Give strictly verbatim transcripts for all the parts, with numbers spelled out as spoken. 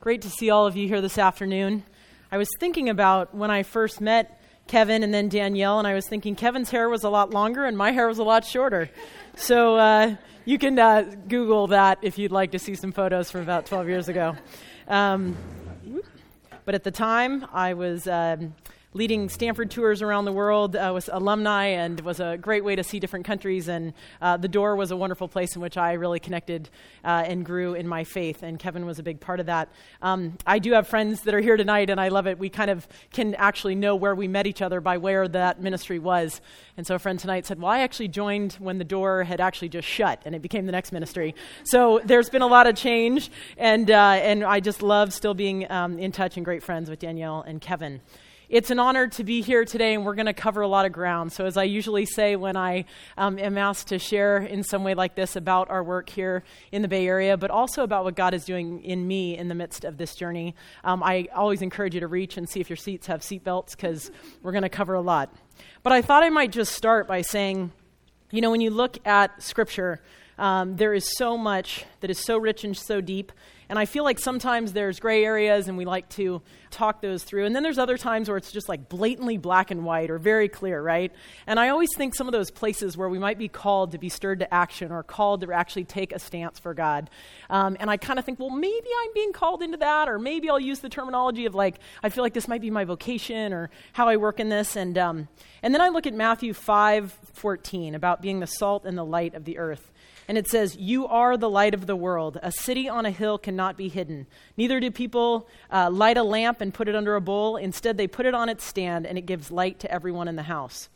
Great to see all of you here this afternoon. I was thinking about when I first met Kevin and then Danielle, and I was thinking Kevin's hair was a lot longer and my hair was a lot shorter. So uh, you can uh, Google that if you'd like to see some photos from about twelve years ago. Um, but at the time, I was um, leading Stanford tours around the world uh, with alumni, and was a great way to see different countries. And uh, the door was a wonderful place in which I really connected uh, and grew in my faith. And Kevin was a big part of that. Um, I do have friends that are here tonight, and I love it. We kind of can actually know where we met each other by where that ministry was. And so a friend tonight said, well, I actually joined when the door had actually just shut, and it became the next ministry. So there's been a lot of change, and, uh, and I just love still being um, in touch and great friends with Danielle and Kevin. It's an honor to be here today, and we're going to cover a lot of ground. So as I usually say when I um, am asked to share in some way like this about our work here in the Bay Area, but also about what God is doing in me in the midst of this journey, um, I always encourage you to reach and see if your seats have seat belts, because we're going to cover a lot. But I thought I might just start by saying, you know, when you look at Scripture, um, there is so much that is so rich and so deep. And I feel like sometimes there's gray areas and we like to talk those through. And then there's other times where it's just like blatantly black and white or very clear, right? And I always think some of those places where we might be called to be stirred to action or called to actually take a stance for God. Um, and I kind of think, well, maybe I'm being called into that, or maybe I'll use the terminology of like, I feel like this might be my vocation or how I work in this. And um, and then I look at Matthew five fourteen about being the salt and the light of the earth. And it says, you are the light of the world. A city on a hill cannot be hidden. Neither do people uh, light a lamp and put it under a bowl. Instead, they put it on its stand, and it gives light to everyone in the house.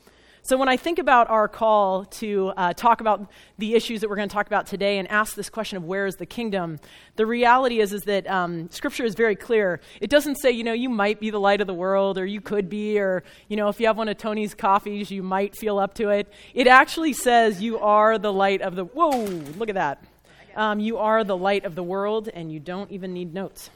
So when I think about our call to uh, talk about the issues that we're going to talk about today and ask this question of where is the kingdom, the reality is is that um, Scripture is very clear. It doesn't say, you know, you might be the light of the world, or you could be, or, you know, if you have one of Tony's coffees, you might feel up to it. It actually says you are the light of the, whoa, look at that. Um, you are the light of the world, and you don't even need notes.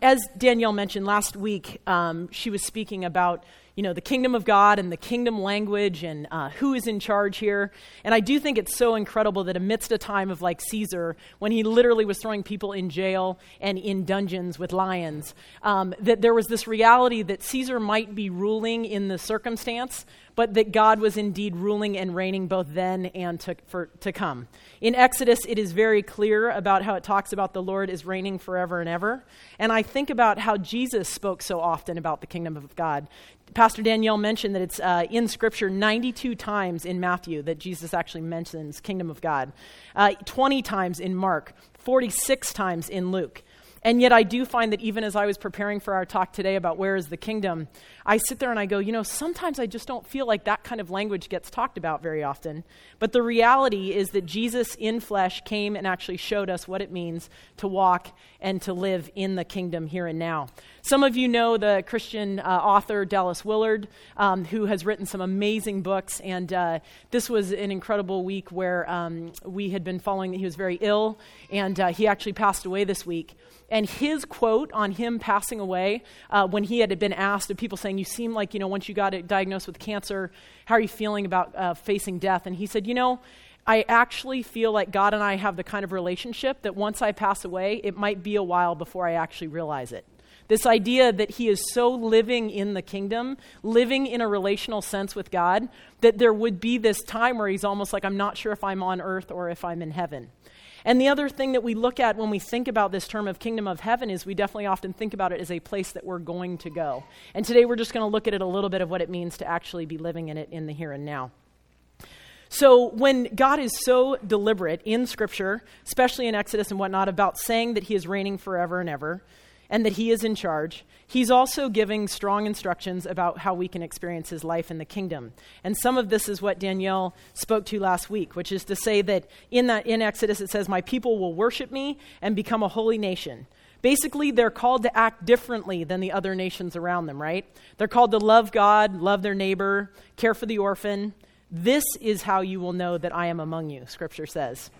As Danielle mentioned last week, um, she was speaking about, you know, the kingdom of God and the kingdom language and uh, who is in charge here. And I do think it's so incredible that amidst a time of like Caesar, when he literally was throwing people in jail and in dungeons with lions, um, that there was this reality that Caesar might be ruling in the circumstance, but that God was indeed ruling and reigning both then and to, for, to come. In Exodus, it is very clear about how it talks about the Lord is reigning forever and ever. And I think about how Jesus spoke so often about the kingdom of God. Pastor Danielle mentioned that it's uh, in Scripture ninety-two times in Matthew that Jesus actually mentions kingdom of God, uh, twenty times in Mark, forty-six times in Luke. And yet I do find that even as I was preparing for our talk today about where is the kingdom, I sit there and I go, you know, sometimes I just don't feel like that kind of language gets talked about very often. But the reality is that Jesus in flesh came and actually showed us what it means to walk and to live in the kingdom here and now. Some of you know the Christian uh, author Dallas Willard, um, who has written some amazing books. And uh, this was an incredible week where um, we had been following that he was very ill, and uh, he actually passed away this week. And his quote on him passing away, uh, when he had been asked of people saying, you seem like, you know, once you got diagnosed with cancer, how are you feeling about uh, facing death? And he said, you know, I actually feel like God and I have the kind of relationship that once I pass away, it might be a while before I actually realize it. This idea that he is so living in the kingdom, living in a relational sense with God, that there would be this time where he's almost like, I'm not sure if I'm on earth or if I'm in heaven. And the other thing that we look at when we think about this term of kingdom of heaven is we definitely often think about it as a place that we're going to go. And today we're just going to look at it a little bit of what it means to actually be living in it in the here and now. So when God is so deliberate in Scripture, especially in Exodus and whatnot, about saying that he is reigning forever and ever and that he is in charge, he's also giving strong instructions about how we can experience his life in the kingdom. And some of this is what Danielle spoke to last week, which is to say that in that in Exodus it says, my people will worship me and become a holy nation. Basically, they're called to act differently than the other nations around them, right? They're called to love God, love their neighbor, care for the orphan. This is how you will know that I am among you, Scripture says.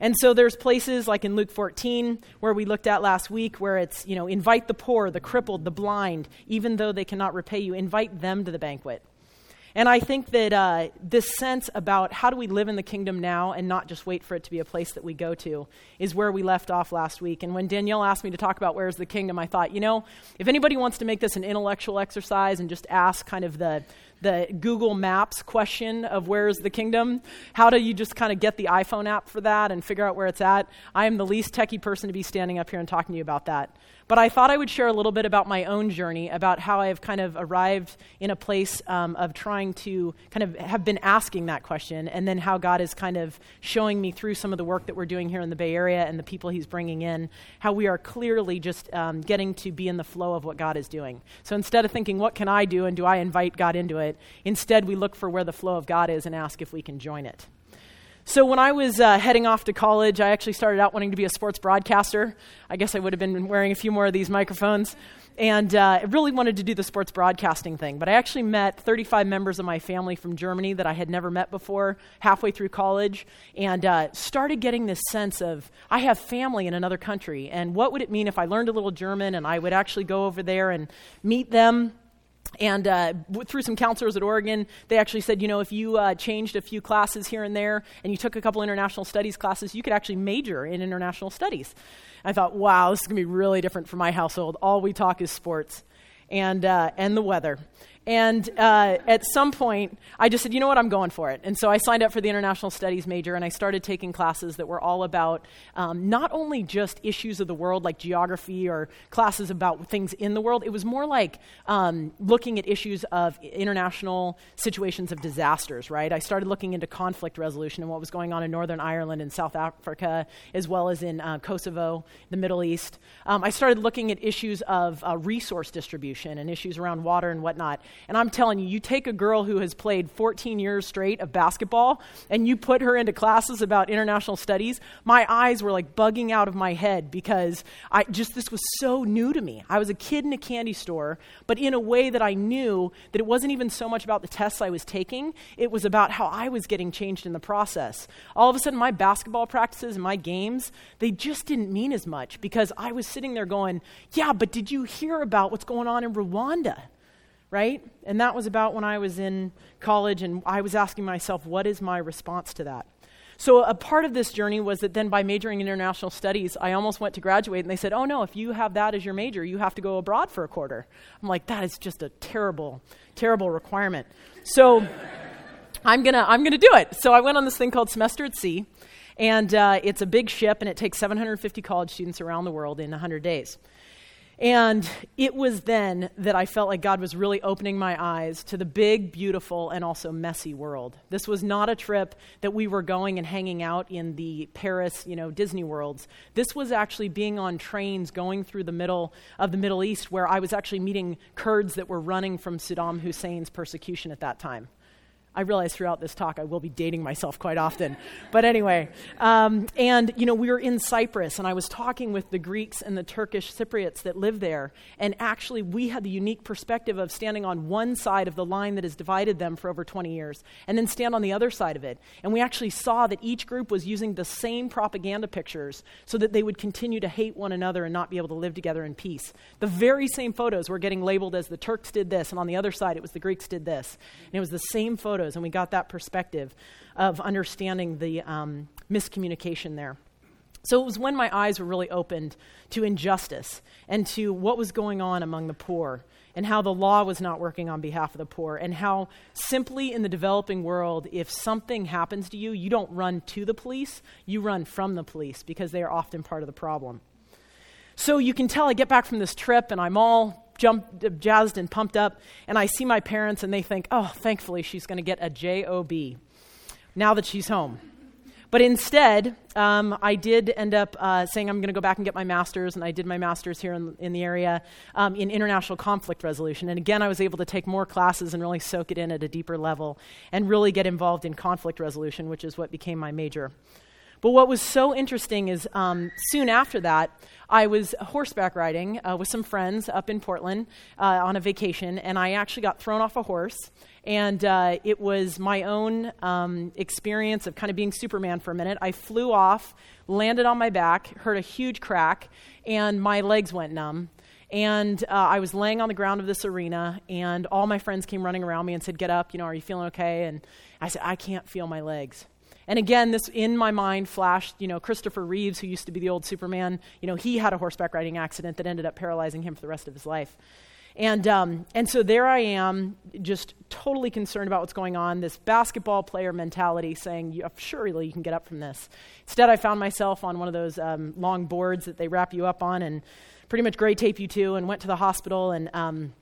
And so there's places like in Luke fourteen, where we looked at last week, where it's, you know, invite the poor, the crippled, the blind, even though they cannot repay you, invite them to the banquet. And I think that uh, this sense about how do we live in the kingdom now and not just wait for it to be a place that we go to is where we left off last week. And when Danielle asked me to talk about where's the kingdom, I thought, you know, if anybody wants to make this an intellectual exercise and just ask kind of the the Google Maps question of where's the kingdom, how do you just kind of get the iPhone app for that and figure out where it's at? I am the least techie person to be standing up here and talking to you about that. But I thought I would share a little bit about my own journey, about how I have kind of arrived in a place um, of trying to kind of have been asking that question, and then how God is kind of showing me through some of the work that we're doing here in the Bay Area and the people he's bringing in, how we are clearly just um, getting to be in the flow of what God is doing. So instead of thinking, what can I do and do I invite God into it, instead we look for where the flow of God is and ask if we can join it. So when I was uh, heading off to college, I actually started out wanting to be a sports broadcaster. I guess I would have been wearing a few more of these microphones. And uh, I really wanted to do the sports broadcasting thing. But I actually met thirty-five members of my family from Germany that I had never met before halfway through college, and uh, started getting this sense of, I have family in another country. And what would it mean if I learned a little German and I would actually go over there and meet them? And uh, w- through some counselors at Oregon, they actually said, you know, if you uh, changed a few classes here and there and you took a couple international studies classes, you could actually major in international studies. I thought, wow, this is going to be really different for my household. All we talk is sports and uh, and the weather. And uh, at some point, I just said, you know what, I'm going for it. And so I signed up for the international studies major, and I started taking classes that were all about um, not only just issues of the world, like geography or classes about things in the world. It was more like um, looking at issues of international situations of disasters, right? I started looking into conflict resolution and what was going on in Northern Ireland and South Africa, as well as in uh, Kosovo, the Middle East. Um, I started looking at issues of uh, resource distribution and issues around water and whatnot. And I'm telling you, you take a girl who has played fourteen years straight of basketball and you put her into classes about international studies, my eyes were like bugging out of my head because I just, this was so new to me. I was a kid in a candy store, but in a way that I knew that it wasn't even so much about the tests I was taking, it was about how I was getting changed in the process. All of a sudden, my basketball practices and my games, they just didn't mean as much because I was sitting there going, yeah, but did you hear about what's going on in Rwanda? Right? And that was about when I was in college, and I was asking myself, what is my response to that? So a part of this journey was that then by majoring in international studies, I almost went to graduate, and they said, oh no, if you have that as your major, you have to go abroad for a quarter. I'm like, that is just a terrible, terrible requirement. So I'm gonna, I'm gonna do it. So I went on this thing called Semester at Sea, and uh, it's a big ship, and it takes seven hundred fifty college students around the world in one hundred days. And it was then that I felt like God was really opening my eyes to the big, beautiful, and also messy world. This was not a trip that we were going and hanging out in the Paris, you know, Disney worlds. This was actually being on trains going through the middle of the Middle East, where I was actually meeting Kurds that were running from Saddam Hussein's persecution at that time. I realize throughout this talk I will be dating myself quite often. But anyway, um, and, you know, we were in Cyprus, and I was talking with the Greeks and the Turkish Cypriots that live there, and actually we had the unique perspective of standing on one side of the line that has divided them for over twenty years, and then stand on the other side of it. And we actually saw that each group was using the same propaganda pictures so that they would continue to hate one another and not be able to live together in peace. The very same photos were getting labeled as the Turks did this, and on the other side it was the Greeks did this. And it was the same photo. And we got that perspective of understanding the um, miscommunication there. So it was when my eyes were really opened to injustice and to what was going on among the poor, and how the law was not working on behalf of the poor, and how simply in the developing world, if something happens to you, you don't run to the police, you run from the police, because they are often part of the problem. So you can tell I get back from this trip and I'm all jumped, jazzed and pumped up, and I see my parents and they think, oh, thankfully she's going to get a J O B now that she's home. But instead, um, I did end up uh, saying I'm going to go back and get my master's, and I did my master's here in, in the area um, in international conflict resolution. And again, I was able to take more classes and really soak it in at a deeper level and really get involved in conflict resolution, which is what became my major. But what was so interesting is um, soon after that, I was horseback riding uh, with some friends up in Portland uh, on a vacation, and I actually got thrown off a horse. And uh, it was my own um, experience of kind of being Superman for a minute. I flew off, landed on my back, heard a huge crack, and my legs went numb. And uh, I was laying on the ground of this arena, and all my friends came running around me and said, get up, you know, are you feeling okay? And I said, I can't feel my legs. And again, this in my mind flashed, you know, Christopher Reeves, who used to be the old Superman, you know, he had a horseback riding accident that ended up paralyzing him for the rest of his life. And um, and so there I am, just totally concerned about what's going on, this basketball player mentality saying, surely you can get up from this. Instead, I found myself on one of those um, long boards that they wrap you up on and pretty much gray tape you to, and went to the hospital, and um,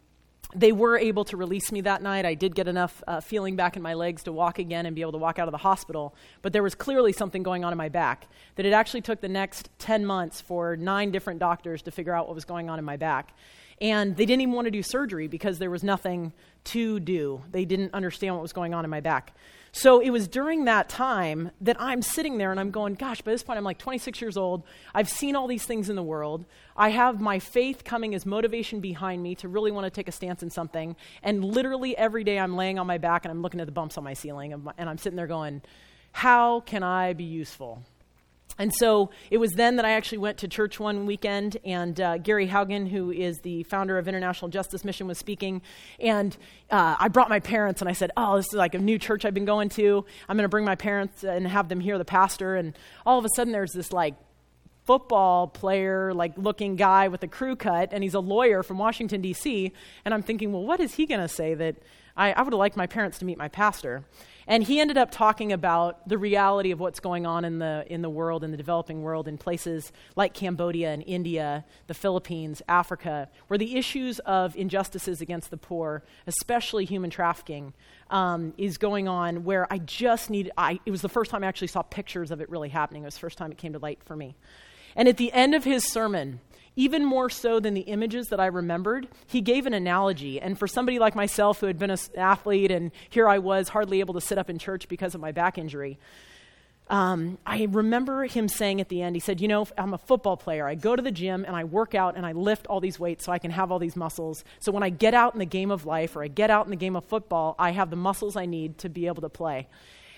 they were able to release me that night. I did get enough uh, feeling back in my legs to walk again and be able to walk out of the hospital, but there was clearly something going on in my back, that it actually took the next ten months for nine different doctors to figure out what was going on in my back. And they didn't even want to do surgery because there was nothing to do. They didn't understand what was going on in my back. So it was during that time that I'm sitting there and I'm going, gosh, by this point I'm like twenty-six years old. I've seen all these things in the world. I have my faith coming as motivation behind me to really want to take a stance in something. And literally every day I'm laying on my back and I'm looking at the bumps on my ceiling, and, and I'm sitting there going, how can I be useful? And so it was then that I actually went to church one weekend, and uh, Gary Haugen, who is the founder of International Justice Mission, was speaking. And uh, I brought my parents, and I said, oh, this is like a new church I've been going to. I'm going to bring my parents and have them hear the pastor. And all of a sudden there's this like football player, like looking guy with a crew cut, and he's a lawyer from Washington, D C And I'm thinking, well, what is he going to say that I, I would have liked my parents to meet my pastor? And he ended up talking about the reality of what's going on in the in the world, in the developing world, in places like Cambodia and India, the Philippines, Africa, where the issues of injustices against the poor, especially human trafficking, um, is going on, where I just needed, I, it was the first time I actually saw pictures of it really happening. It was the first time it came to light for me. And at the end of his sermon, even more so than the images that I remembered, he gave an analogy. And for somebody like myself who had been an athlete, and here I was hardly able to sit up in church because of my back injury, um, I remember him saying at the end, he said, you know, I'm a football player. I go to the gym and I work out and I lift all these weights so I can have all these muscles. So when I get out in the game of life, or I get out in the game of football, I have the muscles I need to be able to play.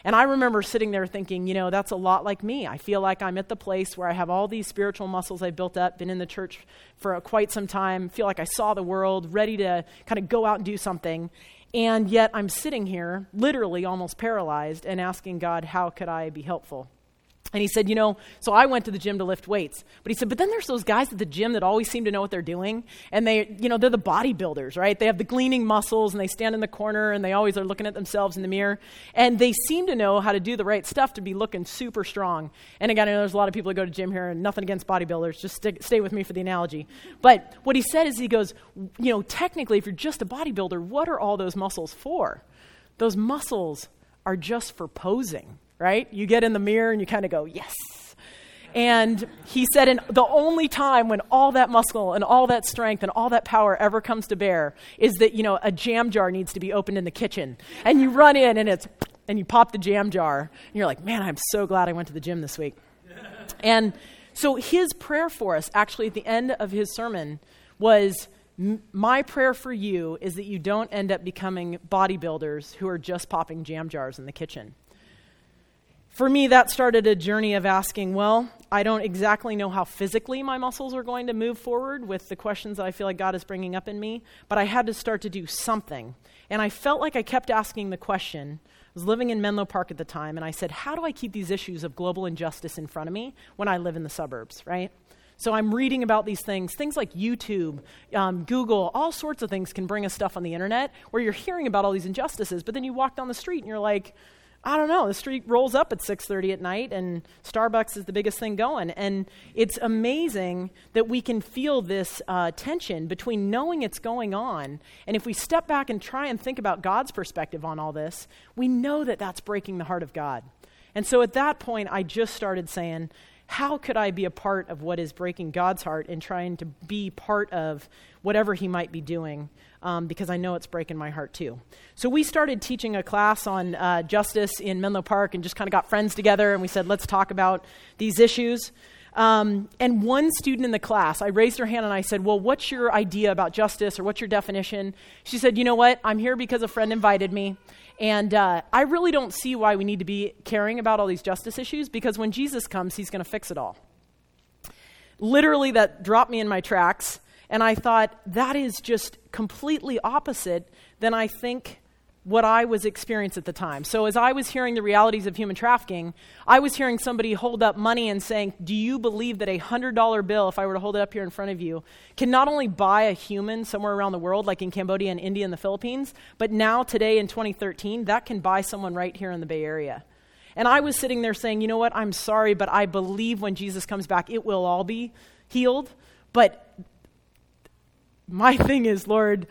And I remember sitting there thinking, you know, that's a lot like me. I feel like I'm at the place where I have all these spiritual muscles I built up, been in the church for quite some time, feel like I saw the world, ready to kind of go out and do something. And yet I'm sitting here, literally almost paralyzed, and asking God, how could I be helpful? And he said, you know, so I went to the gym to lift weights. But he said, but then there's those guys at the gym that always seem to know what they're doing. And they, you know, they're the bodybuilders, right? They have the gleaning muscles, and they stand in the corner, and they always are looking at themselves in the mirror. And they seem to know how to do the right stuff to be looking super strong. And again, I know there's a lot of people that go to gym here, and nothing against bodybuilders. Just stick, stay with me for the analogy. But what he said is, he goes, you know, technically, if you're just a bodybuilder, what are all those muscles for? Those muscles are just for posing. Right? You get in the mirror and you kind of go, yes. And he said, and the only time when all that muscle and all that strength and all that power ever comes to bear is that, you know, a jam jar needs to be opened in the kitchen. And you run in and it's, and you pop the jam jar. And you're like, man, I'm so glad I went to the gym this week. And so his prayer for us, actually at the end of his sermon, was, my prayer for you is that you don't end up becoming bodybuilders who are just popping jam jars in the kitchen. For me, that started a journey of asking, well, I don't exactly know how physically my muscles are going to move forward with the questions that I feel like God is bringing up in me, but I had to start to do something. And I felt like I kept asking the question. I was living in Menlo Park at the time, and I said, how do I keep these issues of global injustice in front of me when I live in the suburbs, right? So I'm reading about these things, things like YouTube, um, Google, all sorts of things can bring us stuff on the internet where you're hearing about all these injustices, but then you walk down the street and you're like, I don't know, the street rolls up at six thirty at night, and Starbucks is the biggest thing going. And it's amazing that we can feel this uh, tension between knowing it's going on, and if we step back and try and think about God's perspective on all this, we know that that's breaking the heart of God. And so at that point, I just started saying, how could I be a part of what is breaking God's heart and trying to be part of whatever he might be doing, um, because I know it's breaking my heart too. So we started teaching a class on uh, justice in Menlo Park and just kind of got friends together, and we said, let's talk about these issues. Um, and one student in the class, I raised her hand and I said, well, what's your idea about justice, or what's your definition? She said, you know what? I'm here because a friend invited me. And uh, I really don't see why we need to be caring about all these justice issues, because when Jesus comes, he's going to fix it all. Literally, that dropped me in my tracks. And I thought, that is just completely opposite than I think what I was experiencing at the time. So as I was hearing the realities of human trafficking, I was hearing somebody hold up money and saying, do you believe that a one hundred dollar bill, if I were to hold it up here in front of you, can not only buy a human somewhere around the world, like in Cambodia and India and the Philippines, but now today in twenty thirteen, that can buy someone right here in the Bay Area. And I was sitting there saying, you know what, I'm sorry, but I believe when Jesus comes back, it will all be healed. But my thing is, Lord,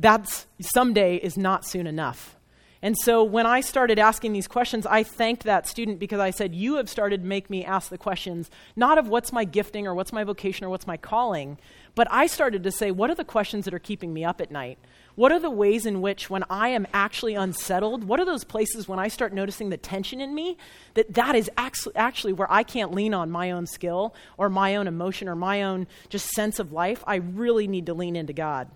that's someday is not soon enough. And so when I started asking these questions, I thanked that student because I said, you have started to make me ask the questions, not of what's my gifting or what's my vocation or what's my calling, but I started to say, what are the questions that are keeping me up at night? What are the ways in which when I am actually unsettled, what are those places when I start noticing the tension in me, that that is actually where I can't lean on my own skill or my own emotion or my own just sense of life? I really need to lean into God.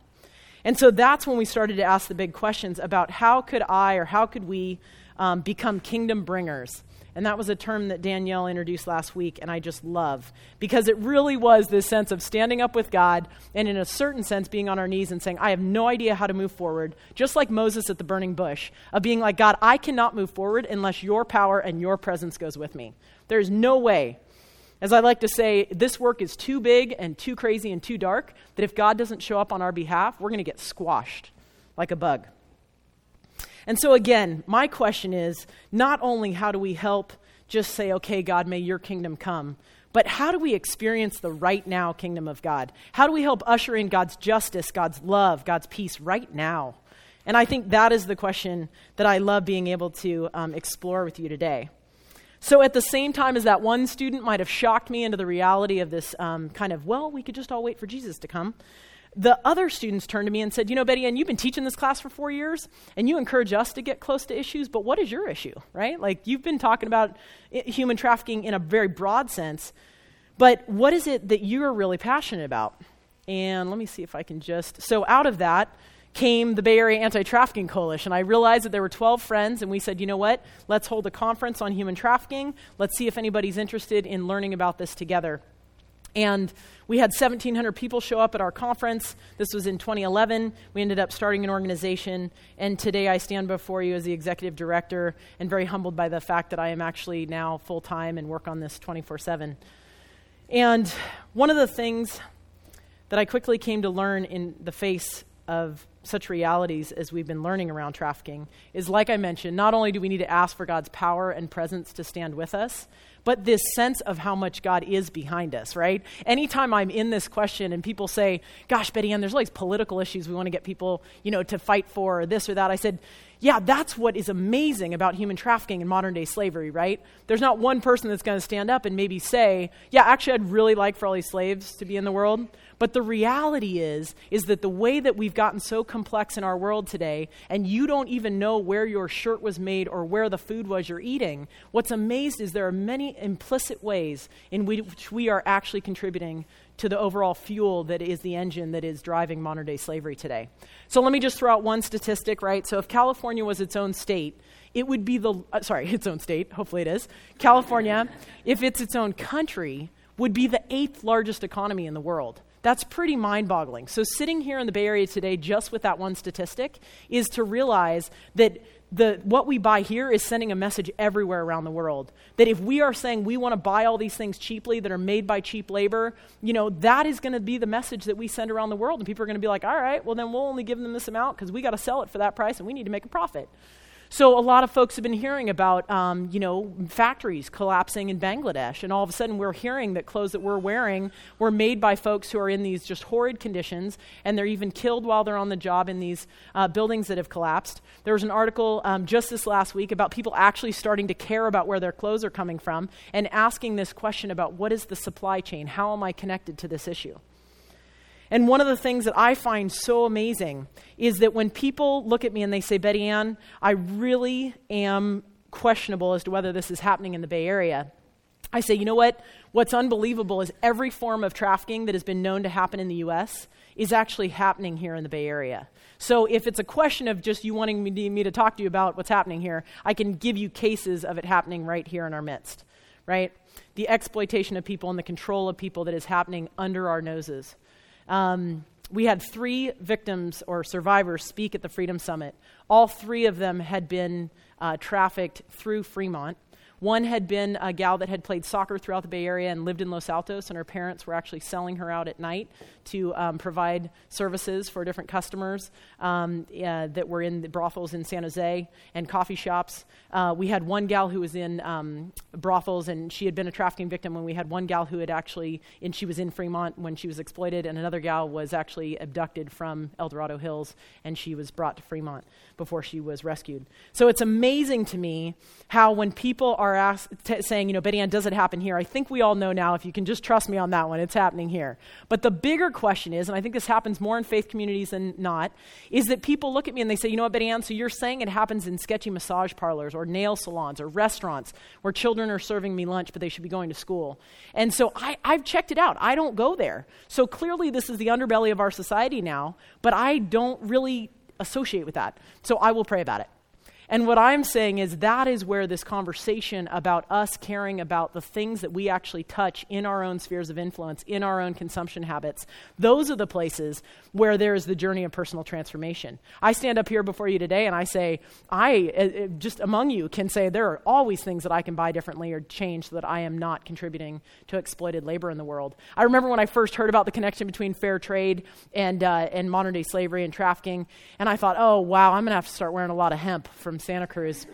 And so that's when we started to ask the big questions about how could I or how could we um, become kingdom bringers? And that was a term that Danielle introduced last week, and I just love, because it really was this sense of standing up with God and in a certain sense being on our knees and saying, I have no idea how to move forward, just like Moses at the burning bush, of being like, God, I cannot move forward unless your power and your presence goes with me. There's no way. As I like to say, this work is too big and too crazy and too dark that if God doesn't show up on our behalf, we're going to get squashed like a bug. And so again, my question is not only how do we help just say, okay, God, may your kingdom come, but how do we experience the right now kingdom of God? How do we help usher in God's justice, God's love, God's peace right now? And I think that is the question that I love being able to um, explore with you today. So at the same time as that one student might have shocked me into the reality of this um, kind of, well, we could just all wait for Jesus to come, the other students turned to me and said, you know, Betty Ann, you've been teaching this class for four years and you encourage us to get close to issues, but what is your issue, right? Like you've been talking about it, human trafficking in a very broad sense, but what is it that you're really passionate about? And let me see if I can just, so out of that came the Bay Area Anti-Trafficking Coalition. I realized that there were twelve friends and we said, you know what, let's hold a conference on human trafficking. Let's see if anybody's interested in learning about this together. And we had seventeen hundred people show up at our conference. This was in twenty eleven. We ended up starting an organization. And today I stand before you as the executive director and very humbled by the fact that I am actually now full-time and work on this twenty-four seven. And one of the things that I quickly came to learn in the face of such realities as we've been learning around trafficking is, like I mentioned, not only do we need to ask for God's power and presence to stand with us, but this sense of how much God is behind us, right? Anytime I'm in this question and people say, gosh, Betty Ann, there's like political issues we want to get people, you know, to fight for or this or that. I said, yeah, that's what is amazing about human trafficking and modern day slavery, right? There's not one person that's going to stand up and maybe say, yeah, actually, I'd really like for all these slaves to be in the world. But the reality is, is that the way that we've gotten so complex in our world today, and you don't even know where your shirt was made or where the food was you're eating, what's amazed is there are many implicit ways in which we are actually contributing to the overall fuel that is the engine that is driving modern day slavery today. So let me just throw out one statistic, right? So if California was its own state, it would be the, uh, sorry, its own state, hopefully it is. California, if it's its own country, would be the eighth largest economy in the world. That's pretty mind-boggling. So sitting here in the Bay Area today just with that one statistic is to realize that the what we buy here is sending a message everywhere around the world. That if we are saying we want to buy all these things cheaply that are made by cheap labor, you know, that is going to be the message that we send around the world. And people are going to be like, all right, well, then we'll only give them this amount because we got to sell it for that price and we need to make a profit. So a lot of folks have been hearing about, um, you know, factories collapsing in Bangladesh. And all of a sudden we're hearing that clothes that we're wearing were made by folks who are in these just horrid conditions. And they're even killed while they're on the job in these uh, buildings that have collapsed. There was an article um, just this last week about people actually starting to care about where their clothes are coming from and asking this question about what is the supply chain? How am I connected to this issue? And one of the things that I find so amazing is that when people look at me and they say, Betty Ann, I really am questionable as to whether this is happening in the Bay Area. I say, you know what? What's unbelievable is every form of trafficking that has been known to happen in the U S is actually happening here in the Bay Area. So if it's a question of just you wanting me to talk to you about what's happening here, I can give you cases of it happening right here in our midst, right? The exploitation of people and the control of people that is happening under our noses. Um, we had three victims or survivors speak at the Freedom Summit. All three of them had been uh, trafficked through Fremont. One had been a gal that had played soccer throughout the Bay Area and lived in Los Altos, and her parents were actually selling her out at night to um, provide services for different customers um, uh, that were in the brothels in San Jose and coffee shops. Uh, we had one gal who was in um, brothels, and she had been a trafficking victim, when we had one gal who had actually, and she was in Fremont when she was exploited, and another gal was actually abducted from El Dorado Hills, and she was brought to Fremont before she was rescued. So it's amazing to me how when people are Ask, t- saying, you know, Betty Ann, does it happen here? I think we all know now, if you can just trust me on that one, it's happening here. But the bigger question is, and I think this happens more in faith communities than not, is that people look at me and they say, you know what, Betty Ann, so you're saying it happens in sketchy massage parlors or nail salons or restaurants where children are serving me lunch, but they should be going to school. And so I, I've checked it out. I don't go there. So clearly this is the underbelly of our society now, but I don't really associate with that. So I will pray about it. And what I'm saying is that is where this conversation about us caring about the things that we actually touch in our own spheres of influence, in our own consumption habits, those are the places where there is the journey of personal transformation. I stand up here before you today and I say, I, uh, just among you, can say there are always things that I can buy differently or change so that I am not contributing to exploited labor in the world. I remember when I first heard about the connection between fair trade and, uh, and modern day slavery and trafficking, and I thought, oh, wow, I'm going to have to start wearing a lot of hemp from Santa Cruz.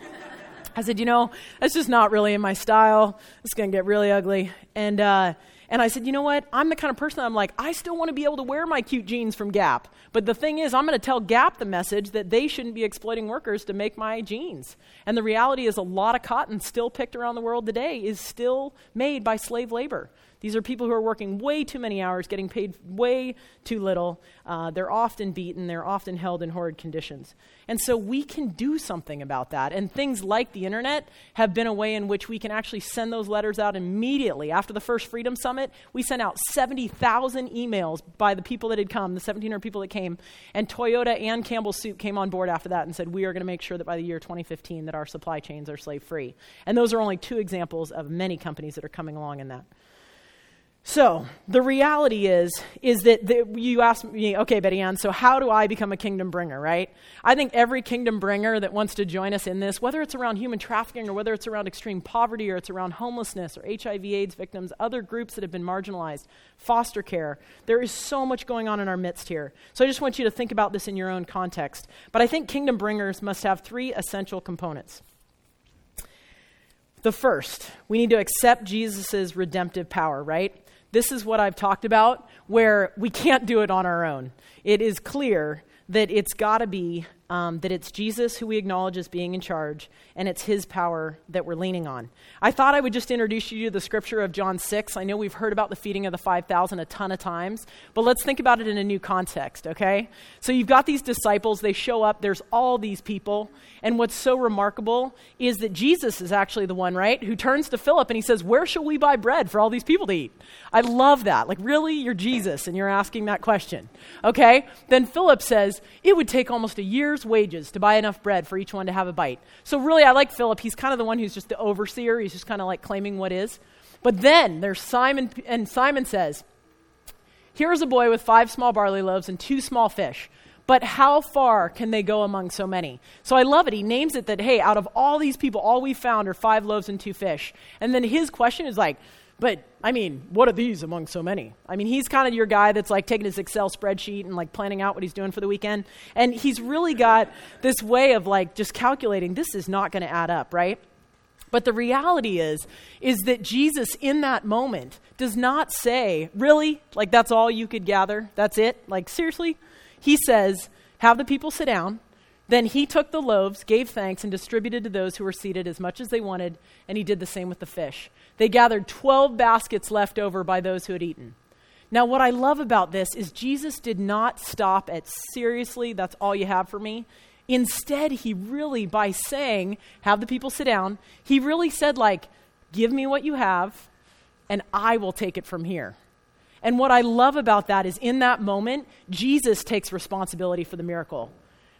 I said, you know, that's just not really in my style. It's going to get really ugly. And uh, and I said, you know what? I'm the kind of person, I'm like, I still want to be able to wear my cute jeans from Gap. But the thing is, I'm going to tell Gap the message that they shouldn't be exploiting workers to make my jeans. And the reality is a lot of cotton still picked around the world today is still made by slave labor. These are people who are working way too many hours, getting paid way too little. Uh, they're often beaten. They're often held in horrid conditions. And so we can do something about that. And things like the internet have been a way in which we can actually send those letters out immediately. After the first Freedom Summit, we sent out seventy thousand emails by the people that had come, the seventeen hundred people that came. And Toyota and Campbell Soup came on board after that and said, we are going to make sure that by the year twenty fifteen that our supply chains are slave-free. And those are only two examples of many companies that are coming along in that. So the reality is, is that the, you asked me, okay, Betty Ann, so how do I become a kingdom bringer, right? I think every kingdom bringer that wants to join us in this, whether it's around human trafficking or whether it's around extreme poverty or it's around homelessness or H I V AIDS victims, other groups that have been marginalized, foster care, there is so much going on in our midst here. So I just want you to think about this in your own context. But I think kingdom bringers must have three essential components. The first, we need to accept Jesus's redemptive power, right? This is what I've talked about, where we can't do it on our own. It is clear that it's got to be um, that it's Jesus who we acknowledge as being in charge, and it's his power that we're leaning on. I thought I would just introduce you to the scripture of John six. I know we've heard about the feeding of the five thousand a ton of times, but let's think about it in a new context, okay? So you've got these disciples. They show up. There's all these people. And what's so remarkable is that Jesus is actually the one, right, who turns to Philip and he says, where shall we buy bread for all these people to eat? I love that. Like, really? You're Jesus and you're asking that question, okay? Then Philip says, it would take almost a year's wages to buy enough bread for each one to have a bite. So really, I like Philip. He's kind of the one who's just the overseer. He's just kind of like claiming what is. But then there's Simon, and Simon says, here's a boy with five small barley loaves and two small fish. But how far can they go among so many? So I love it. He names it that, hey, out of all these people, all we found are five loaves and two fish. And then his question is like, but, I mean, what are these among so many? I mean, he's kind of your guy that's like taking his Excel spreadsheet and like planning out what he's doing for the weekend. And he's really got this way of like just calculating, this is not going to add up, right? But the reality is, is that Jesus in that moment does not say, really? Like, that's all you could gather? That's it? Like, seriously? He says, have the people sit down. Then he took the loaves, gave thanks, and distributed to those who were seated as much as they wanted, and he did the same with the fish. They gathered twelve baskets left over by those who had eaten. Now, what I love about this is Jesus did not stop at, seriously, that's all you have for me. Instead, he really, by saying, have the people sit down, he really said, like, give me what you have, and I will take it from here. And what I love about that is in that moment, Jesus takes responsibility for the miracle.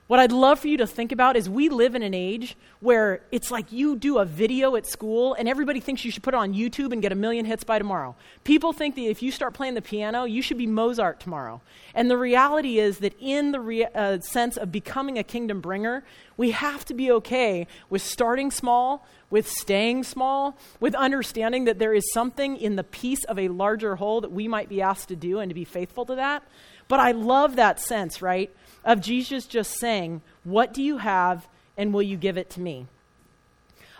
What I'd love for you to think about is we live in an age where it's like you do a video at school and everybody thinks you should put it on YouTube and get a million hits by tomorrow. People think that if you start playing the piano, you should be Mozart tomorrow. And the reality is that in the re- uh, sense of becoming a kingdom bringer, we have to be okay with starting small, with staying small, with understanding that there is something in the piece of a larger whole that we might be asked to do and to be faithful to that. But I love that sense, right, of Jesus just saying, what do you have and will you give it to me?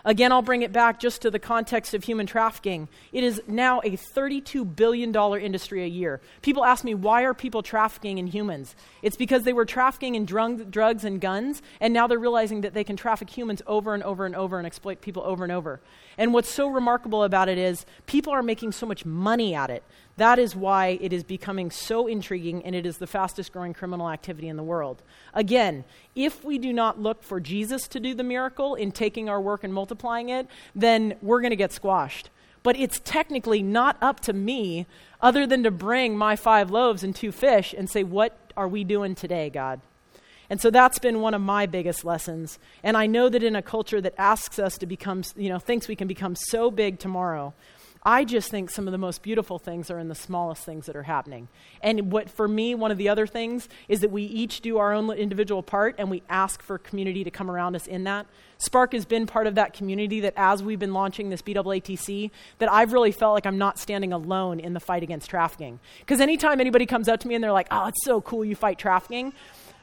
Again, I'll bring it back just to the context of human trafficking. It is now a thirty-two billion dollars industry a year. People ask me, why are people trafficking in humans? It's because they were trafficking in drug, drugs and guns, and now they're realizing that they can traffic humans over and over and over and exploit people over and over. And what's so remarkable about it is people are making so much money at it. That is why it is becoming so intriguing, and it is the fastest growing criminal activity in the world. Again, if we do not look for Jesus to do the miracle in taking our work and multiplying multiplying it, then we're going to get squashed. But it's technically not up to me other than to bring my five loaves and two fish and say, what are we doing today, God? And so that's been one of my biggest lessons. And I know that in a culture that asks us to become, you know, thinks we can become so big tomorrow, I just think some of the most beautiful things are in the smallest things that are happening. And what for me, one of the other things is that we each do our own individual part and we ask for community to come around us in that. Spark has been part of that community that as we've been launching this B A A T C, that I've really felt like I'm not standing alone in the fight against trafficking. Because anytime anybody comes up to me and they're like, oh, it's so cool you fight trafficking.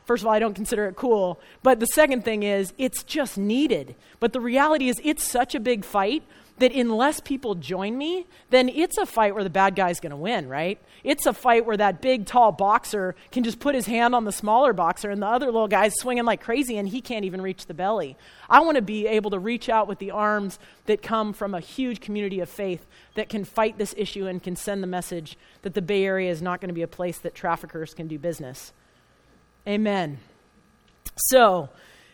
First of all, I don't consider it cool. But the second thing is it's just needed. But the reality is it's such a big fight that unless people join me, then it's a fight where the bad guy's gonna win, right? It's a fight where that big, tall boxer can just put his hand on the smaller boxer and the other little guy's swinging like crazy and he can't even reach the belly. I wanna be able to reach out with the arms that come from a huge community of faith that can fight this issue and can send the message that the Bay Area is not gonna be a place that traffickers can do business. Amen. So,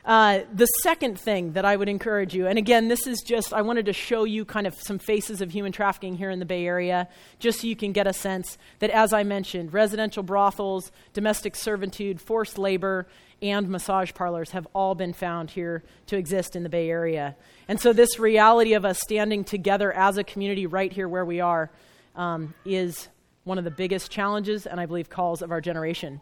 Uh, the second thing that I would encourage you, and again, this is just, I wanted to show you kind of some faces of human trafficking here in the Bay Area, just so you can get a sense that, as I mentioned, residential brothels, domestic servitude, forced labor, and massage parlors have all been found here to exist in the Bay Area. And so this reality of us standing together as a community right here where we are um, is one of the biggest challenges and I believe calls of our generation.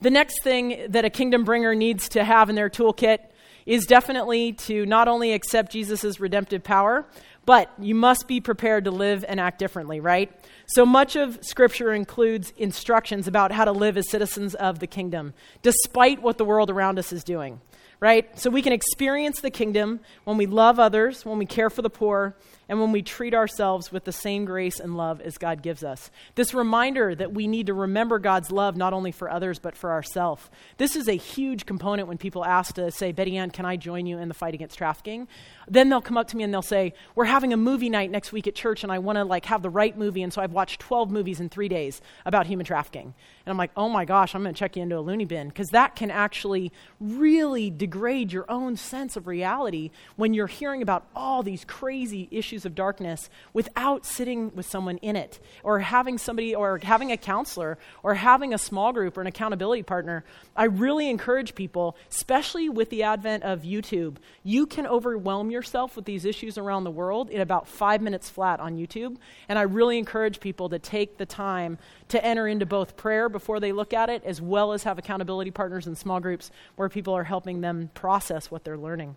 The next thing that a kingdom bringer needs to have in their toolkit is definitely to not only accept Jesus' redemptive power, but you must be prepared to live and act differently, right? So much of Scripture includes instructions about how to live as citizens of the kingdom, despite what the world around us is doing, right? So we can experience the kingdom when we love others, when we care for the poor, and when we treat ourselves with the same grace and love as God gives us. This reminder that we need to remember God's love not only for others, but for ourselves. This is a huge component when people ask to say, Betty Ann, can I join you in the fight against trafficking? Then they'll come up to me and they'll say, we're having a movie night next week at church and I want to like have the right movie. And so I've watched twelve movies in three days about human trafficking. And I'm like, oh my gosh, I'm going to check you into a loony bin, because that can actually really degrade your own sense of reality when you're hearing about all these crazy issues of darkness without sitting with someone in it, or having somebody, or having a counselor, or having a small group or an accountability partner. I really encourage people, especially with the advent of YouTube, you can overwhelm yourself with these issues around the world in about five minutes flat on YouTube. And I really encourage people to take the time to enter into both prayer before they look at it, as well as have accountability partners and small groups where people are helping them process what they're learning.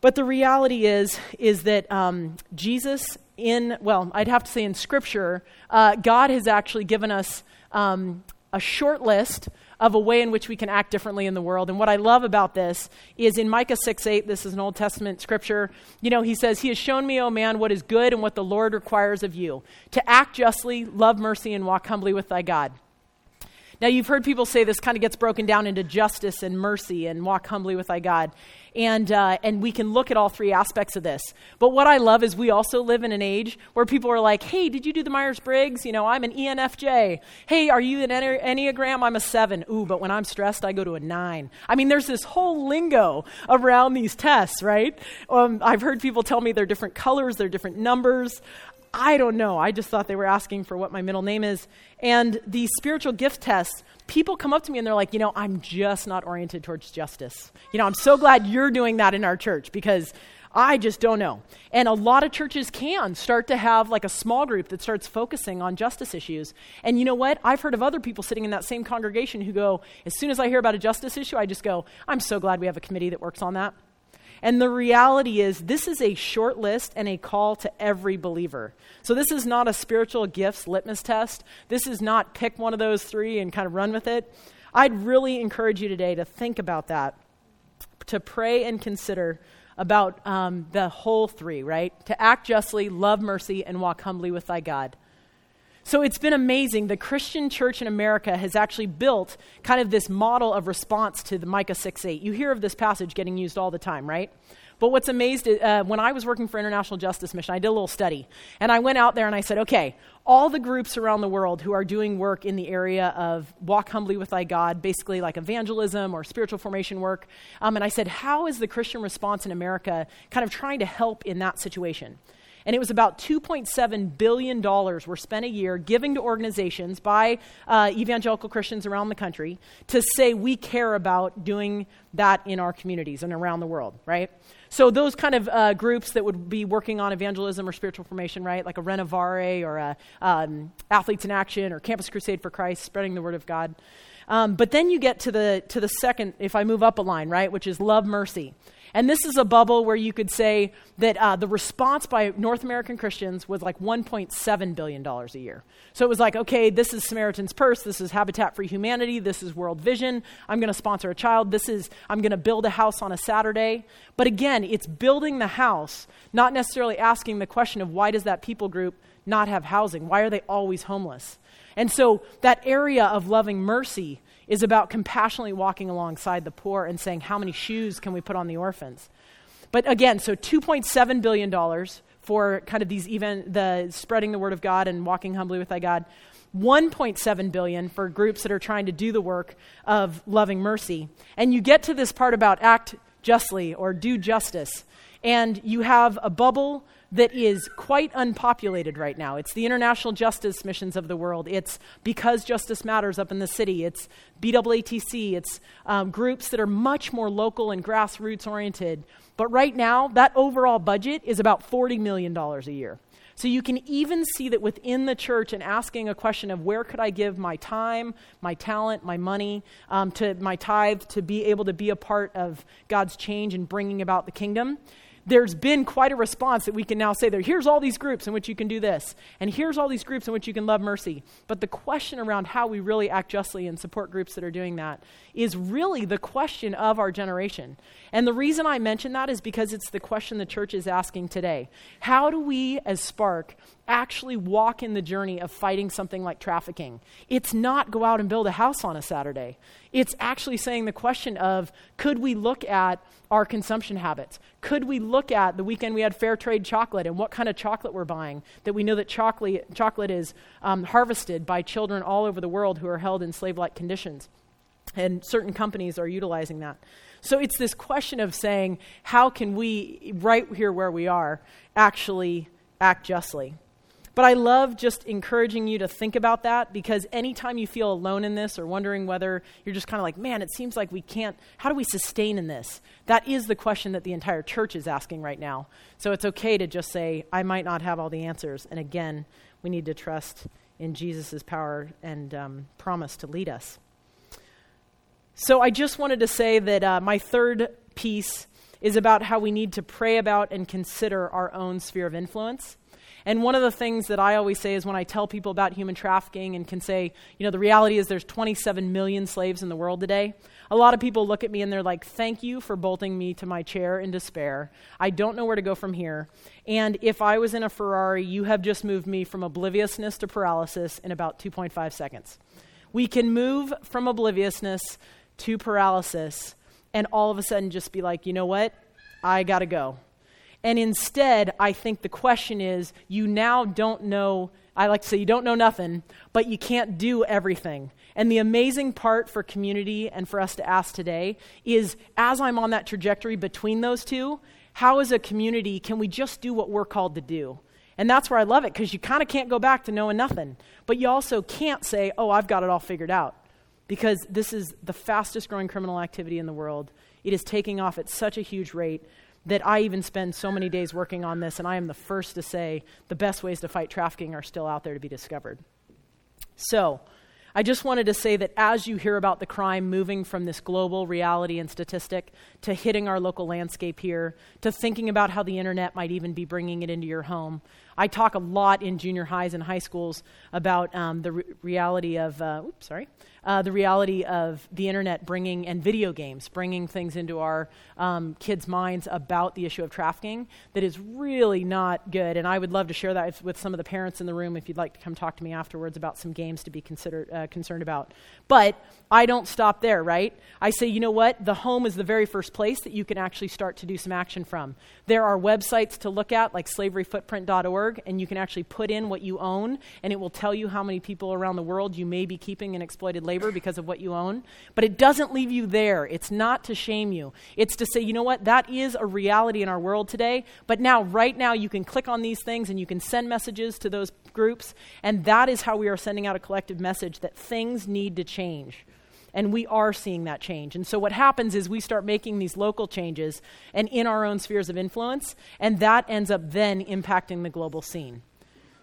But the reality is, is that um, Jesus in, well, I'd have to say in Scripture, uh, God has actually given us um, a short list of a way in which we can act differently in the world. And what I love about this is in Micah six eight, this is an Old Testament scripture, you know, he says, he has shown me, O man, what is good and what the Lord requires of you, to act justly, love mercy, and walk humbly with thy God. Now, you've heard people say this kind of gets broken down into justice and mercy and walk humbly with thy God. And uh, and we can look at all three aspects of this. But what I love is we also live in an age where people are like, hey, did you do the Myers-Briggs? You know, I'm an E N F J. Hey, are you an Enneagram? I'm a seven. Ooh, but when I'm stressed, I go to a nine. I mean, there's this whole lingo around these tests, right? Um, I've heard people tell me they're different colors, they're different numbers. I don't know. I just thought they were asking for what my middle name is. And the spiritual gift tests, people come up to me and they're like, you know, I'm just not oriented towards justice. You know, I'm so glad you're doing that in our church because I just don't know. And a lot of churches can start to have like a small group that starts focusing on justice issues. And you know what? I've heard of other people sitting in that same congregation who go, as soon as I hear about a justice issue, I just go, I'm so glad we have a committee that works on that. And the reality is this is a short list and a call to every believer. So this is not a spiritual gifts litmus test. This is not pick one of those three and kind of run with it. I'd really encourage you today to think about that, to pray and consider about um, the whole three, right? To act justly, love mercy, and walk humbly with thy God. So it's been amazing. The Christian church in America has actually built kind of this model of response to the Micah six eight. You hear of this passage getting used all the time, right? But what's amazed is uh, when I was working for International Justice Mission, I did a little study. And I went out there and I said, okay, all the groups around the world who are doing work in the area of walk humbly with thy God, basically like evangelism or spiritual formation work. Um, and I said, how is the Christian response in America kind of trying to help in that situation? And it was about two point seven billion dollars were spent a year giving to organizations by uh, evangelical Christians around the country to say we care about doing that in our communities and around the world, right? So those kind of uh, groups that would be working on evangelism or spiritual formation, right, like a Renovare or a um, Athletes in Action or Campus Crusade for Christ, spreading the word of God. Um, but then you get to the to the second, if I move up a line, right, which is love mercy. And this is a bubble where you could say that uh, the response by North American Christians was like one point seven billion dollars a year. So it was like, okay, this is Samaritan's Purse. This is Habitat for Humanity. This is World Vision. I'm going to sponsor a child. This is, I'm going to build a house on a Saturday. But again, it's building the house, not necessarily asking the question of why does that people group not have housing? Why are they always homeless? And so that area of loving mercy is about compassionately walking alongside the poor and saying, how many shoes can we put on the orphans? But again, so two point seven billion dollars for kind of these even the spreading the word of God and walking humbly with thy God, one point seven billion dollars for groups that are trying to do the work of loving mercy. And you get to this part about act justly or do justice, and you have a bubble that is quite unpopulated right now. It's the International Justice Missions of the world. It's Because Justice Matters up in the city. It's B A A T C. It's um, groups that are much more local and grassroots oriented. But right now, that overall budget is about forty million dollars a year. So you can even see that within the church and asking a question of where could I give my time, my talent, my money, um, to my tithe, to be able to be a part of God's change and bringing about the kingdom. There's been quite a response that we can now say there, here's all these groups in which you can do this, and here's all these groups in which you can love mercy. But the question around how we really act justly and support groups that are doing that is really the question of our generation. And the reason I mention that is because it's the question the church is asking today. How do we as Spark actually walk in the journey of fighting something like trafficking? It's not go out and build a house on a Saturday. It's actually saying the question of, could we look at our consumption habits? Could we look at the weekend we had fair trade chocolate and what kind of chocolate we're buying? That we know that chocolate, chocolate is um, harvested by children all over the world who are held in slave-like conditions. And certain companies are utilizing that. So it's this question of saying, how can we, right here where we are, actually act justly? But I love just encouraging you to think about that, because anytime you feel alone in this or wondering whether you're just kind of like, man, it seems like we can't, how do we sustain in this? That is the question that the entire church is asking right now. So it's okay to just say, I might not have all the answers. And again, we need to trust in Jesus' power and um, promise to lead us. So I just wanted to say that uh, my third piece is about how we need to pray about and consider our own sphere of influence. And one of the things that I always say is when I tell people about human trafficking and can say, you know, the reality is there's twenty-seven million slaves in the world today. A lot of people look at me and they're like, thank you for bolting me to my chair in despair. I don't know where to go from here. And if I was in a Ferrari, you have just moved me from obliviousness to paralysis in about two point five seconds. We can move from obliviousness to paralysis and all of a sudden just be like, you know what? I gotta go. And instead, I think the question is, you now don't know, I like to say you don't know nothing, but you can't do everything. And the amazing part for community and for us to ask today is, as I'm on that trajectory between those two, how as a community can we just do what we're called to do? And that's where I love it, because you kind of can't go back to knowing nothing. But you also can't say, oh, I've got it all figured out, because this is the fastest growing criminal activity in the world. It is taking off at such a huge rate that I even spend so many days working on this, and I am the first to say the best ways to fight trafficking are still out there to be discovered. So I just wanted to say that as you hear about the crime moving from this global reality and statistic to hitting our local landscape here, to thinking about how the internet might even be bringing it into your home. I talk a lot in junior highs and high schools about um, the re- reality of, uh, oops, sorry, uh, the reality of the internet bringing, and video games, bringing things into our um, kids' minds about the issue of trafficking that is really not good. And I would love to share that with some of the parents in the room if you'd like to come talk to me afterwards about some games to be considered uh, concerned about. But I don't stop there, right? I say, you know what? The home is the very first place that you can actually start to do some action from. There are websites to look at, like slavery footprint dot org, and you can actually put in what you own, and it will tell you how many people around the world you may be keeping in exploited labor because of what you own. But it doesn't leave you there. It's not to shame you. It's to say, you know what, that is a reality in our world today, but now, right now, you can click on these things and you can send messages to those groups, and that is how we are sending out a collective message that things need to change. And we are seeing that change. And so what happens is we start making these local changes and in our own spheres of influence, and that ends up then impacting the global scene.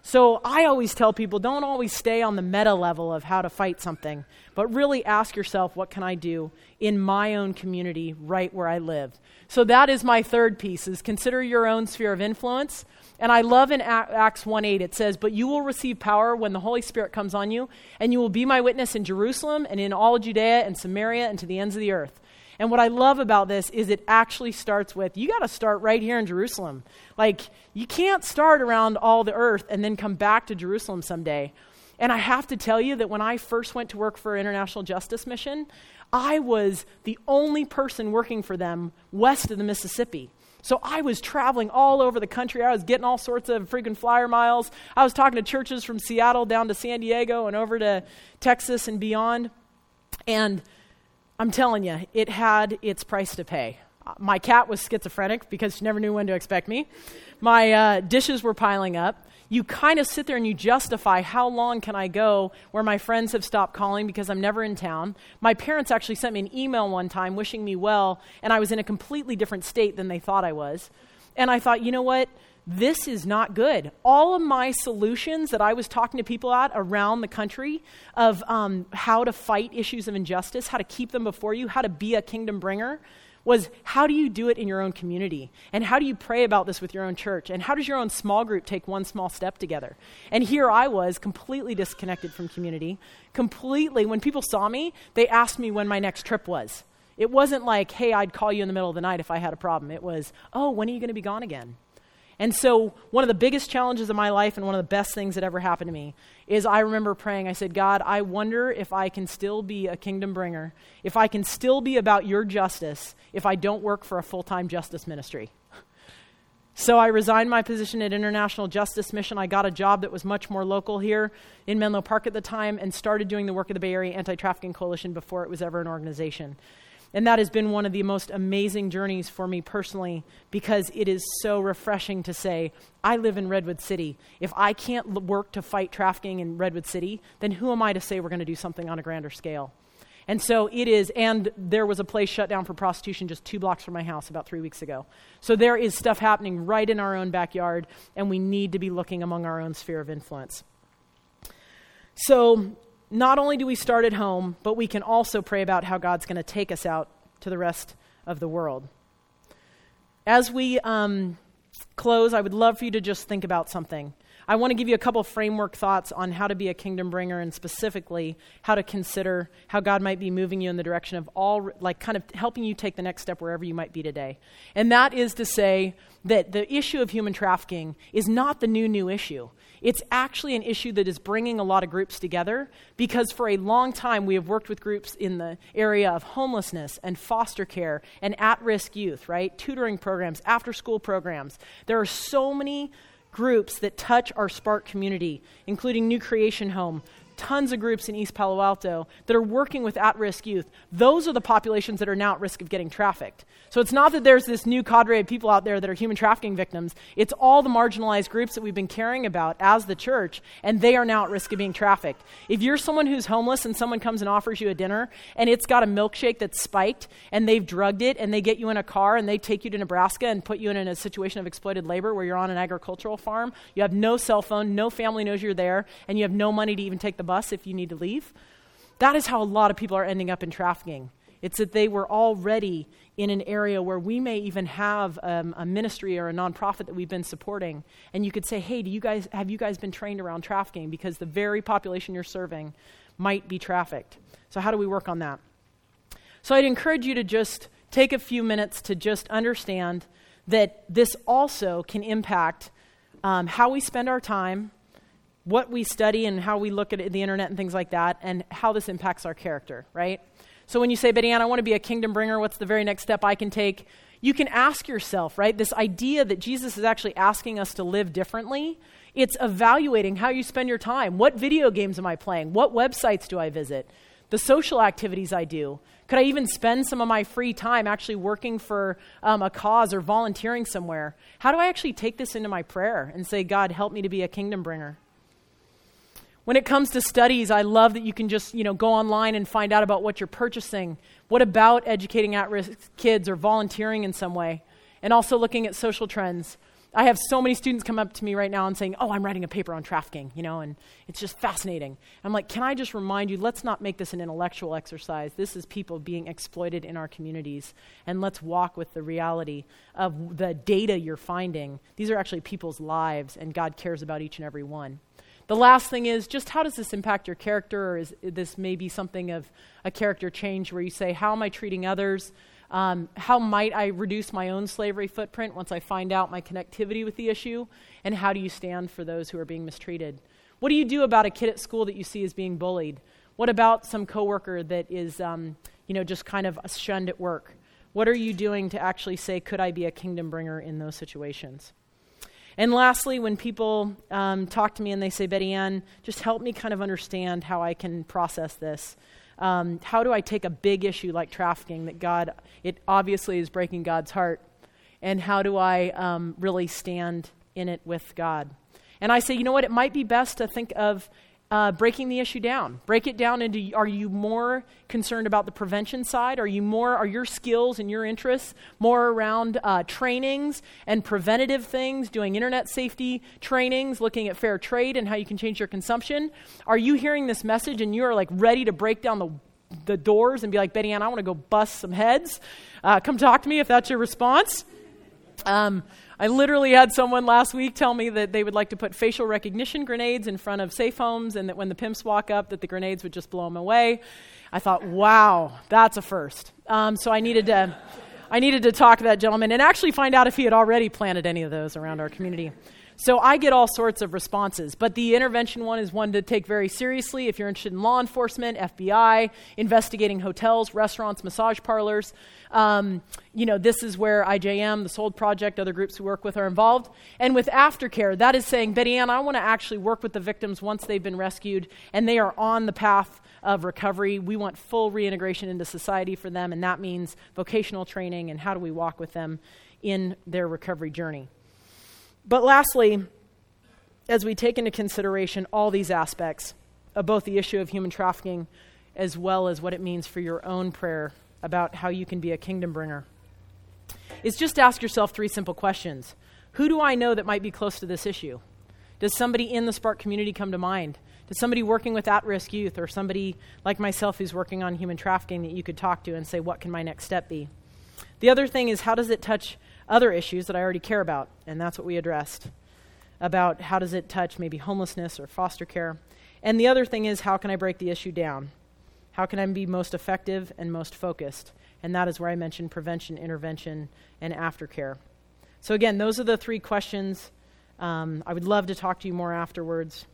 So I always tell people, don't always stay on the meta level of how to fight something, but really ask yourself, what can I do in my own community right where I live? So that is my third piece, is consider your own sphere of influence. And I love in Acts one eight, it says, but you will receive power when the Holy Spirit comes on you, and you will be my witness in Jerusalem and in all Judea and Samaria and to the ends of the earth. And what I love about this is it actually starts with, you got to start right here in Jerusalem. Like, you can't start around all the earth and then come back to Jerusalem someday. And I have to tell you that when I first went to work for International Justice Mission, I was the only person working for them west of the Mississippi. So I was traveling all over the country. I was getting all sorts of freaking flyer miles. I was talking to churches from Seattle down to San Diego and over to Texas and beyond. And I'm telling you, it had its price to pay. My cat was schizophrenic because she never knew when to expect me. My uh, dishes were piling up. You kind of sit there and you justify, how long can I go where my friends have stopped calling because I'm never in town? My parents actually sent me an email one time wishing me well, and I was in a completely different state than they thought I was. And I thought, you know what? This is not good. All of my solutions that I was talking to people at around the country of um, how to fight issues of injustice, how to keep them before you, how to be a kingdom bringer, was how do you do it in your own community? And how do you pray about this with your own church? And how does your own small group take one small step together? And here I was, completely disconnected from community. Completely, when people saw me, they asked me when my next trip was. It wasn't like, hey, I'd call you in the middle of the night if I had a problem. It was, oh, when are you going to be gone again? And so one of the biggest challenges of my life and one of the best things that ever happened to me is I remember praying. I said, God, I wonder if I can still be a kingdom bringer, if I can still be about your justice if I don't work for a full-time justice ministry. So I resigned my position at International Justice Mission. I got a job that was much more local here in Menlo Park at the time and started doing the work of the Bay Area Anti-Trafficking Coalition before it was ever an organization. And that has been one of the most amazing journeys for me personally, because it is so refreshing to say, I live in Redwood City. If I can't l- work to fight trafficking in Redwood City, then who am I to say we're going to do something on a grander scale? And so it is, and there was a place shut down for prostitution just two blocks from my house about three weeks ago. So there is stuff happening right in our own backyard, and we need to be looking among our own sphere of influence. So not only do we start at home, but we can also pray about how God's going to take us out to the rest of the world. As we um, close, I would love for you to just think about something. I want to give you a couple of framework thoughts on how to be a kingdom bringer, and specifically how to consider how God might be moving you in the direction of all, like kind of helping you take the next step wherever you might be today. And that is to say that the issue of human trafficking is not the new, new issue. It's actually an issue that is bringing a lot of groups together, because for a long time we have worked with groups in the area of homelessness and foster care and at-risk youth, right? Tutoring programs, after-school programs. There are so many groups that touch our Spark community, including New Creation Home, tons of groups in East Palo Alto that are working with at-risk youth. Those are the populations that are now at risk of getting trafficked. So it's not that there's this new cadre of people out there that are human trafficking victims. It's all the marginalized groups that we've been caring about as the church, and they are now at risk of being trafficked. If you're someone who's homeless and someone comes and offers you a dinner, and it's got a milkshake that's spiked, and they've drugged it, and they get you in a car, and they take you to Nebraska and put you in, in a situation of exploited labor where you're on an agricultural farm, you have no cell phone, no family knows you're there, and you have no money to even take the bus if you need to leave. That is how a lot of people are ending up in trafficking. It's that they were already in an area where we may even have um, a ministry or a nonprofit that we've been supporting. And you could say, hey, do you guys have you guys been trained around trafficking? Because the very population you're serving might be trafficked. So how do we work on that? So I'd encourage you to just take a few minutes to just understand that this also can impact um, how we spend our time, what we study and how we look at the internet and things like that, and how this impacts our character, right? So when you say, but Ann, I want to be a kingdom bringer, what's the very next step I can take? You can ask yourself, right, this idea that Jesus is actually asking us to live differently. It's evaluating how you spend your time. What video games am I playing? What websites do I visit? The social activities I do. Could I even spend some of my free time actually working for um, a cause or volunteering somewhere? How do I actually take this into my prayer and say, God, help me to be a kingdom bringer? When it comes to studies, I love that you can just, you know, go online and find out about what you're purchasing. What about educating at-risk kids or volunteering in some way? And also looking at social trends. I have so many students come up to me right now and saying, oh, I'm writing a paper on trafficking, you know, and it's just fascinating. I'm like, can I just remind you, let's not make this an intellectual exercise. This is people being exploited in our communities. And let's walk with the reality of the data you're finding. These are actually people's lives, and God cares about each and every one. The last thing is, just how does this impact your character? Or is this maybe something of a character change where you say, how am I treating others? Um, how might I reduce my own slavery footprint once I find out my connectivity with the issue? And how do you stand for those who are being mistreated? What do you do about a kid at school that you see is being bullied? What about some coworker that is, um, you know, just kind of shunned at work? What are you doing to actually say, could I be a kingdom bringer in those situations? And lastly, when people um, talk to me and they say, Betty Ann, just help me kind of understand how I can process this. Um, how do I take a big issue like trafficking that God, it obviously is breaking God's heart, and how do I um, really stand in it with God? And I say, you know what, it might be best to think of Uh, breaking the issue down. Break it down into, are you more concerned about the prevention side? Are you more, are your skills and your interests more around uh, trainings and preventative things, doing internet safety trainings, looking at fair trade and how you can change your consumption? Are you hearing this message and you're like ready to break down the the doors and be like, Betty Ann, I want to go bust some heads. Uh, come talk to me if that's your response. Um, I literally had someone last week tell me that they would like to put facial recognition grenades in front of safe homes, and that when the pimps walk up, that the grenades would just blow them away. I thought, wow, that's a first. Um, so I needed to, I needed to talk to that gentleman and actually find out if he had already planted any of those around our community. So I get all sorts of responses, but the intervention one is one to take very seriously if you're interested in law enforcement, F B I, investigating hotels, restaurants, massage parlors. Um, you know, this is where I J M, the SOLD Project, other groups we work with are involved. And with aftercare, that is saying, Betty Ann, I want to actually work with the victims once they've been rescued and they are on the path of recovery. We want full reintegration into society for them, and that means vocational training and how do we walk with them in their recovery journey. But lastly, as we take into consideration all these aspects of both the issue of human trafficking as well as what it means for your own prayer about how you can be a kingdom bringer, is just ask yourself three simple questions. Who do I know that might be close to this issue? Does somebody in the Spark community come to mind? Does somebody working with at-risk youth or somebody like myself who's working on human trafficking that you could talk to and say, what can my next step be? The other thing is, how does it touch other issues that I already care about? And that's what we addressed, about how does it touch maybe homelessness or foster care. And the other thing is, how can I break the issue down? How can I be most effective and most focused? And that is where I mentioned prevention, intervention, and aftercare. So again, those are the three questions. Um, I would love to talk to you more afterwards.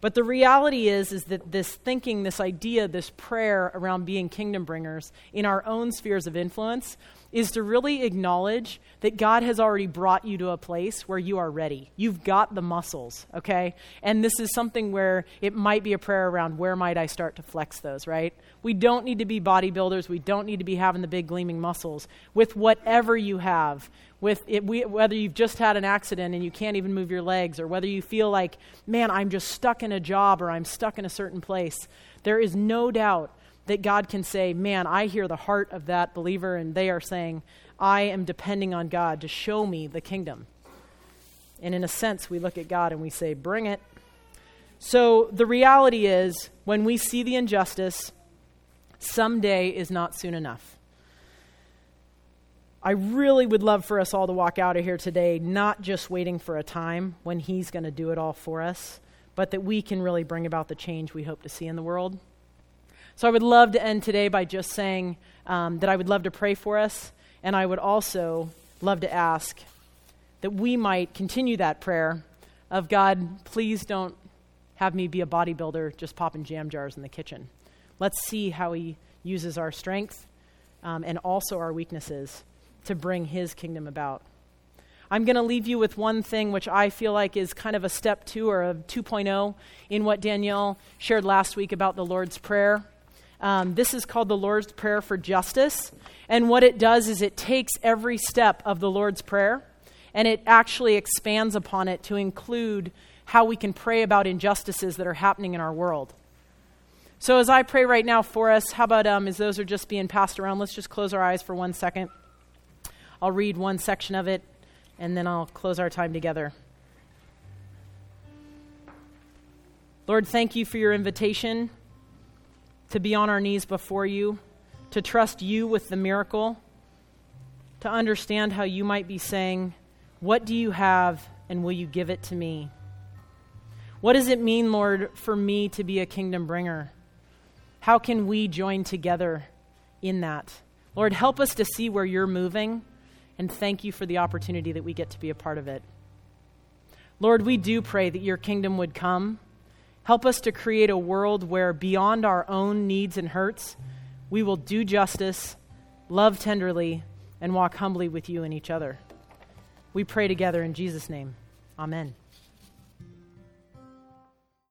But the reality is, is that this thinking, this idea, this prayer around being kingdom bringers in our own spheres of influence is to really acknowledge that God has already brought you to a place where you are ready. You've got the muscles, okay? And this is something where it might be a prayer around where might I start to flex those, right? We don't need to be bodybuilders. We don't need to be having the big gleaming muscles. With whatever you have, with it, we, whether you've just had an accident and you can't even move your legs, or whether you feel like, man, I'm just stuck in a job or I'm stuck in a certain place, there is no doubt that God can say, man, I hear the heart of that believer, and they are saying, I am depending on God to show me the kingdom. And in a sense, we look at God and we say, bring it. So the reality is, when we see the injustice, someday is not soon enough. I really would love for us all to walk out of here today, not just waiting for a time when he's going to do it all for us, but that we can really bring about the change we hope to see in the world. So I would love to end today by just saying um, that I would love to pray for us, and I would also love to ask that we might continue that prayer of, God, please don't have me be a bodybuilder just popping jam jars in the kitchen. Let's see how he uses our strength um, and also our weaknesses to bring his kingdom about. I'm going to leave you with one thing which I feel like is kind of a step two or a two point oh in what Danielle shared last week about the Lord's Prayer. Um, this is called the Lord's Prayer for Justice. And what it does is it takes every step of the Lord's Prayer and it actually expands upon it to include how we can pray about injustices that are happening in our world. So as I pray right now for us, how about um, as those are just being passed around, let's just close our eyes for one second. I'll read one section of it and then I'll close our time together. Lord, thank you for your invitation to be on our knees before you, to trust you with the miracle, to understand how you might be saying, what do you have and will you give it to me? What does it mean, Lord, for me to be a kingdom bringer? How can we join together in that? Lord, help us to see where you're moving, and thank you for the opportunity that we get to be a part of it. Lord, we do pray that your kingdom would come. Help us to create a world where beyond our own needs and hurts, we will do justice, love tenderly, and walk humbly with you and each other. We pray together in Jesus' name. Amen.